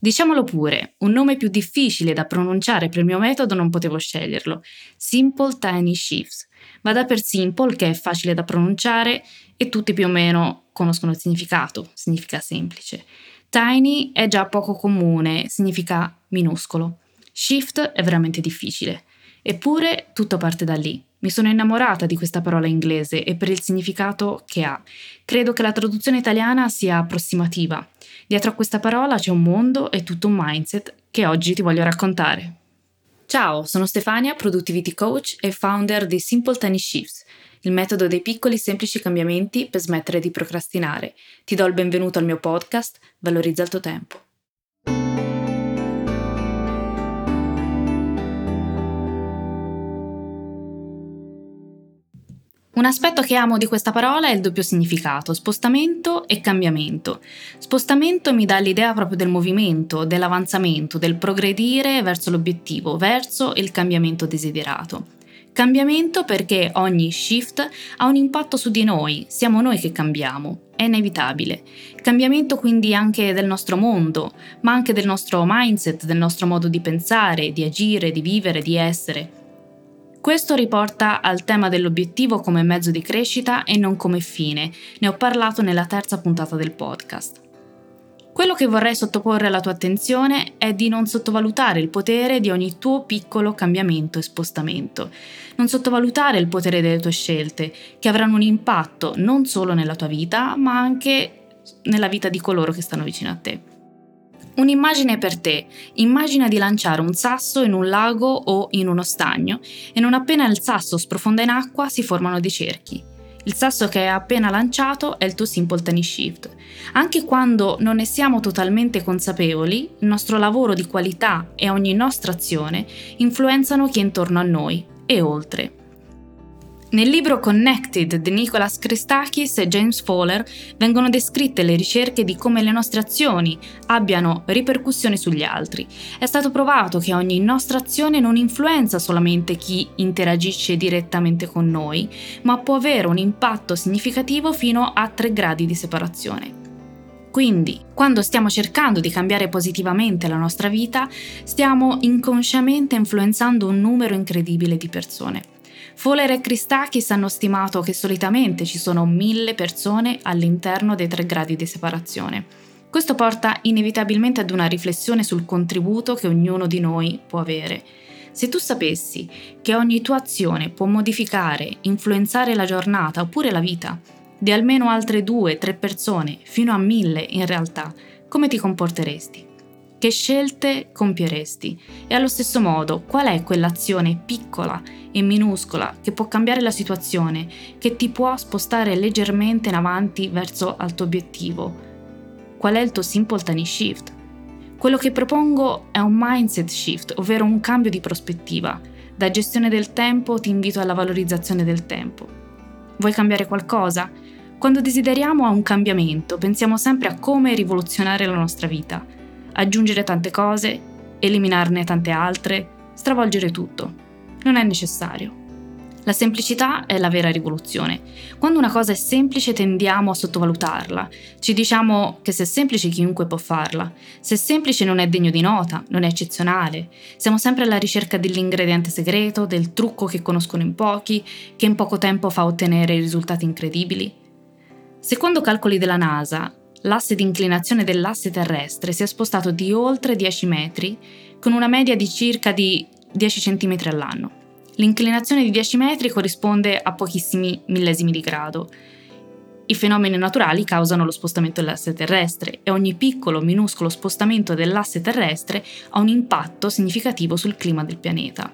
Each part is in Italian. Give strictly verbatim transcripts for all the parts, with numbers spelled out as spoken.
Diciamolo pure, un nome più difficile da pronunciare per il mio metodo non potevo sceglierlo. Simple Tiny Shifts. Va da per simple, che è facile da pronunciare e tutti più o meno conoscono il significato, significa semplice. Tiny è già poco comune, significa minuscolo. Shift è veramente difficile. Eppure tutto parte da lì. Mi sono innamorata di questa parola inglese e per il significato che ha. Credo che la traduzione italiana sia approssimativa. Dietro a questa parola c'è un mondo e tutto un mindset che oggi ti voglio raccontare. Ciao, sono Stefania, Productivity Coach e founder di Simple Tiny Shifts, il metodo dei piccoli semplici cambiamenti per smettere di procrastinare. Ti do il benvenuto al mio podcast, valorizza il tuo tempo. Un aspetto che amo di questa parola è il doppio significato, spostamento e cambiamento. Spostamento mi dà l'idea proprio del movimento, dell'avanzamento, del progredire verso l'obiettivo, verso il cambiamento desiderato. Cambiamento perché ogni shift ha un impatto su di noi, siamo noi che cambiamo, è inevitabile. Cambiamento quindi anche del nostro mondo, ma anche del nostro mindset, del nostro modo di pensare, di agire, di vivere, di essere. Questo riporta al tema dell'obiettivo come mezzo di crescita e non come fine, ne ho parlato nella terza puntata del podcast. Quello che vorrei sottoporre alla tua attenzione è di non sottovalutare il potere di ogni tuo piccolo cambiamento e spostamento, non sottovalutare il potere delle tue scelte, che avranno un impatto non solo nella tua vita, ma anche nella vita di coloro che stanno vicino a te. Un'immagine per te. Immagina di lanciare un sasso in un lago o in uno stagno e non appena il sasso sprofonda in acqua si formano dei cerchi. Il sasso che hai appena lanciato è il tuo Simple Tiny Shift. Anche quando non ne siamo totalmente consapevoli, il nostro lavoro di qualità e ogni nostra azione influenzano chi è intorno a noi e oltre. Nel libro Connected di Nicholas Christakis e James Fowler vengono descritte le ricerche di come le nostre azioni abbiano ripercussioni sugli altri. È stato provato che ogni nostra azione non influenza solamente chi interagisce direttamente con noi, ma può avere un impatto significativo fino a tre gradi di separazione. Quindi, quando stiamo cercando di cambiare positivamente la nostra vita, stiamo inconsciamente influenzando un numero incredibile di persone. Fowler e Christakis hanno stimato che solitamente ci sono mille persone all'interno dei tre gradi di separazione. Questo porta inevitabilmente ad una riflessione sul contributo che ognuno di noi può avere. Se tu sapessi che ogni tua azione può modificare, influenzare la giornata oppure la vita di almeno altre due, tre persone, fino a mille in realtà, come ti comporteresti? Che scelte compieresti? E allo stesso modo, qual è quell'azione piccola e minuscola che può cambiare la situazione, che ti può spostare leggermente in avanti verso il tuo obiettivo? Qual è il tuo Simple Tiny Shift? Quello che propongo è un mindset shift, ovvero un cambio di prospettiva. Da gestione del tempo ti invito alla valorizzazione del tempo. Vuoi cambiare qualcosa? Quando desideriamo a un cambiamento, pensiamo sempre a come rivoluzionare la nostra vita. Aggiungere tante cose, eliminarne tante altre, stravolgere tutto. Non è necessario. La semplicità è la vera rivoluzione. Quando una cosa è semplice tendiamo a sottovalutarla. Ci diciamo che se è semplice chiunque può farla. Se è semplice non è degno di nota, non è eccezionale. Siamo sempre alla ricerca dell'ingrediente segreto, del trucco che conoscono in pochi, che in poco tempo fa ottenere risultati incredibili. Secondo calcoli della NASA, l'asse di inclinazione dell'asse terrestre si è spostato di oltre dieci metri con una media di circa di dieci centimetri all'anno. L'inclinazione di dieci metri corrisponde a pochissimi millesimi di grado. I fenomeni naturali causano lo spostamento dell'asse terrestre e ogni piccolo minuscolo spostamento dell'asse terrestre ha un impatto significativo sul clima del pianeta.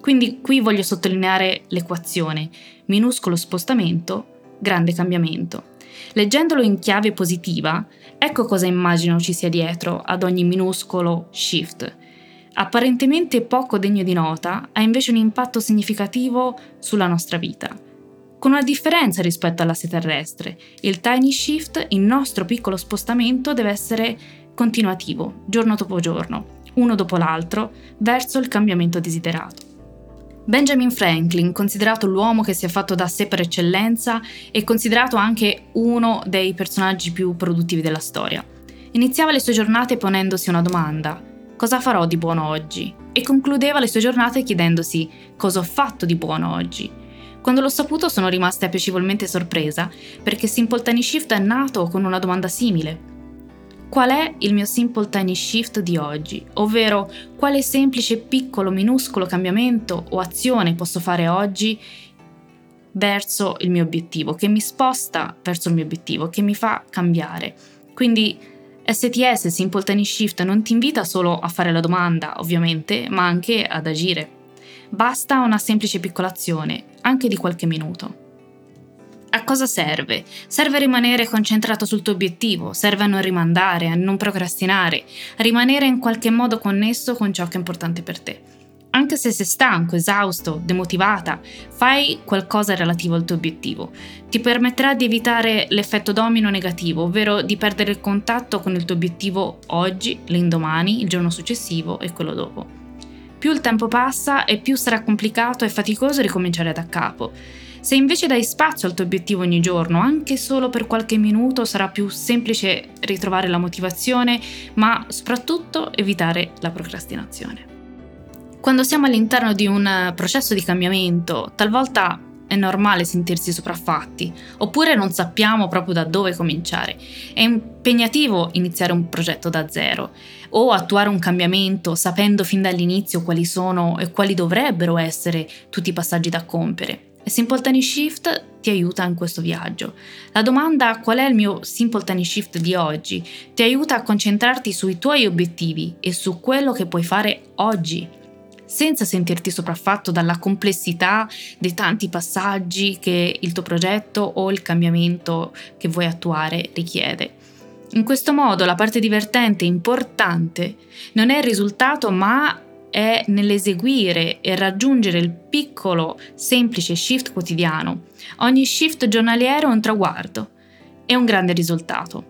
Quindi qui voglio sottolineare l'equazione: minuscolo spostamento, grande cambiamento. Leggendolo in chiave positiva, ecco cosa immagino ci sia dietro ad ogni minuscolo shift. apparentemente poco degno di nota, ha invece un impatto significativo sulla nostra vita. Con una differenza rispetto all'asse terrestre, il tiny shift, il nostro piccolo spostamento, deve essere continuativo, giorno dopo giorno, uno dopo l'altro, verso il cambiamento desiderato. Benjamin Franklin, considerato l'uomo che si è fatto da sé per eccellenza, è considerato anche uno dei personaggi più produttivi della storia. Iniziava le sue giornate ponendosi una domanda: cosa farò di buono oggi? E concludeva le sue giornate chiedendosi: cosa ho fatto di buono oggi? Quando l'ho saputo sono rimasta piacevolmente sorpresa, perché Simple Tiny Shift è nato con una domanda simile. Qual è il mio Simple Tiny Shift di oggi? Ovvero, quale semplice, piccolo, minuscolo cambiamento o azione posso fare oggi verso il mio obiettivo, che mi sposta verso il mio obiettivo, che mi fa cambiare? Quindi S T S, Simple Tiny Shift, non ti invita solo a fare la domanda, ovviamente, ma anche ad agire. Basta una semplice piccola azione, anche di qualche minuto. A cosa serve? Serve a rimanere concentrato sul tuo obiettivo, serve a non rimandare, a non procrastinare, a rimanere in qualche modo connesso con ciò che è importante per te. Anche se sei stanco, esausto, demotivata, fai qualcosa relativo al tuo obiettivo. Ti permetterà di evitare l'effetto domino negativo, ovvero di perdere il contatto con il tuo obiettivo oggi, l'indomani, il giorno successivo e quello dopo. Più il tempo passa e più sarà complicato e faticoso ricominciare da capo. Se invece dai spazio al tuo obiettivo ogni giorno, anche solo per qualche minuto, sarà più semplice ritrovare la motivazione, ma soprattutto evitare la procrastinazione. Quando siamo all'interno di un processo di cambiamento, talvolta è normale sentirsi sopraffatti, oppure non sappiamo proprio da dove cominciare. È impegnativo iniziare un progetto da zero o attuare un cambiamento sapendo fin dall'inizio quali sono e quali dovrebbero essere tutti i passaggi da compiere. E Simple Tiny Shift ti aiuta in questo viaggio. La domanda "qual è il mio Simple Tiny Shift di oggi?" ti aiuta a concentrarti sui tuoi obiettivi e su quello che puoi fare oggi, senza sentirti sopraffatto dalla complessità dei tanti passaggi che il tuo progetto o il cambiamento che vuoi attuare richiede. In questo modo la parte divertente e importante non è il risultato, ma è nell'eseguire e raggiungere il piccolo, semplice shift quotidiano. Ogni shift giornaliero è un traguardo e un grande risultato.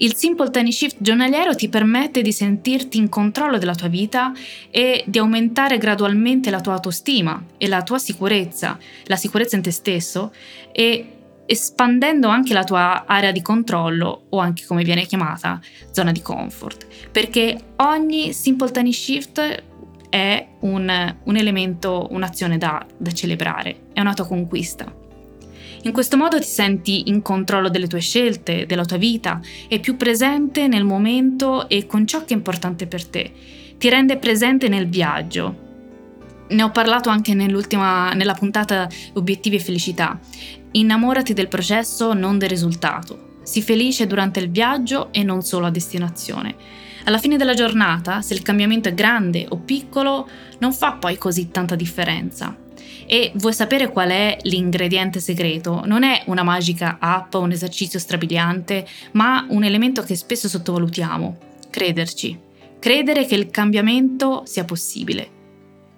Il Simple Tiny Shift giornaliero ti permette di sentirti in controllo della tua vita e di aumentare gradualmente la tua autostima e la tua sicurezza, la sicurezza in te stesso, e espandendo anche la tua area di controllo, o anche come viene chiamata, zona di comfort, perché ogni Simple Tiny Shift è un, un elemento, un'azione da, da celebrare, è una tua conquista. In questo modo ti senti in controllo delle tue scelte, della tua vita, è più presente nel momento e con ciò che è importante per te, ti rende presente nel viaggio. Ne ho parlato anche nell'ultima, nella puntata Obiettivi e Felicità. Innamorati del processo, non del risultato. Sii felice durante il viaggio e non solo a destinazione. Alla fine della giornata, se il cambiamento è grande o piccolo, non fa poi così tanta differenza. E vuoi sapere qual è l'ingrediente segreto? Non è una magica app o un esercizio strabiliante, ma un elemento che spesso sottovalutiamo: crederci. Credere che il cambiamento sia possibile.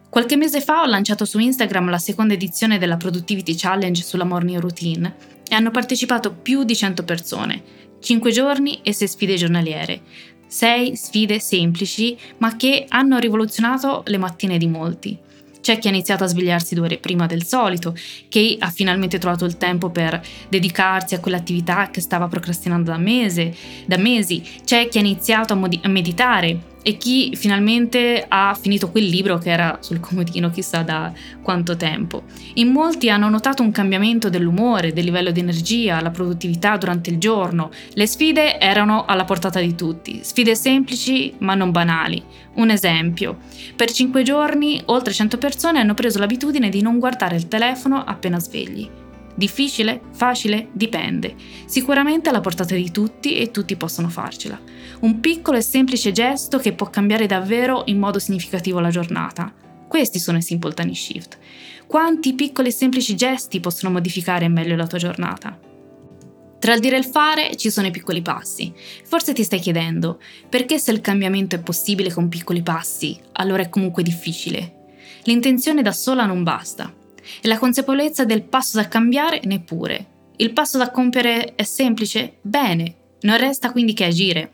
Qualche mese fa ho lanciato su Instagram la seconda edizione della Productivity Challenge sulla morning routine e hanno partecipato più di cento persone, cinque giorni e sei sfide giornaliere, sei sfide semplici ma che hanno rivoluzionato le mattine di molti. C'è chi ha iniziato a svegliarsi due ore prima del solito, chi ha finalmente trovato il tempo per dedicarsi a quell'attività che stava procrastinando da, mese, da mesi, c'è chi ha iniziato a, modi- a meditare e chi finalmente ha finito quel libro che era sul comodino chissà da quanto tempo. In molti hanno notato un cambiamento dell'umore, del livello di energia, la produttività durante il giorno. Le sfide erano alla portata di tutti, sfide semplici ma non banali. Un esempio: per cinque giorni oltre cento persone hanno preso l'abitudine di non guardare il telefono appena svegli. Difficile? Facile? Dipende. Sicuramente alla portata di tutti e tutti possono farcela. Un piccolo e semplice gesto che può cambiare davvero in modo significativo la giornata. Questi sono i Simple Tiny Shift. Quanti piccoli e semplici gesti possono modificare meglio la tua giornata? Tra il dire e il fare ci sono i piccoli passi. Forse ti stai chiedendo, perché se il cambiamento è possibile con piccoli passi, allora è comunque difficile? L'intenzione da sola non basta. E la consapevolezza del passo da cambiare neppure. Il passo da compiere è semplice? Bene, non resta quindi che agire.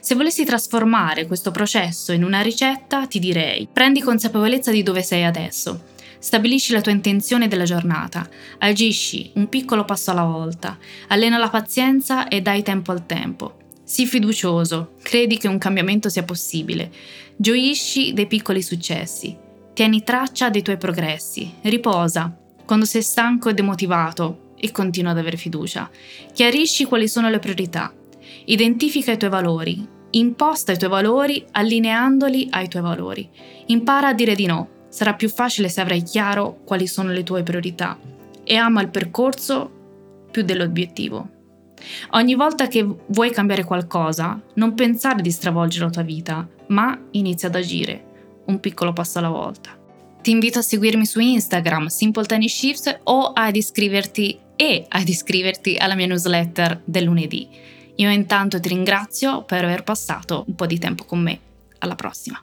Se volessi trasformare questo processo in una ricetta, ti direi: prendi consapevolezza di dove sei adesso, stabilisci la tua intenzione della giornata, agisci un piccolo passo alla volta, allena la pazienza e dai tempo al tempo. Sii fiducioso, credi che un cambiamento sia possibile, gioisci dei piccoli successi. Tieni traccia dei tuoi progressi, riposa quando sei stanco e demotivato e continua ad avere fiducia. Chiarisci quali sono le priorità, identifica i tuoi valori, imposta i tuoi valori allineandoli ai tuoi valori. Impara a dire di no, sarà più facile se avrai chiaro quali sono le tue priorità e ama il percorso più dell'obiettivo. Ogni volta che vuoi cambiare qualcosa, non pensare di stravolgere la tua vita, ma inizia ad agire. Un piccolo passo alla volta. Ti invito a seguirmi su Instagram, Simple Tiny Shifts, o ad iscriverti e ad iscriverti alla mia newsletter del lunedì. Io intanto ti ringrazio per aver passato un po' di tempo con me. Alla prossima!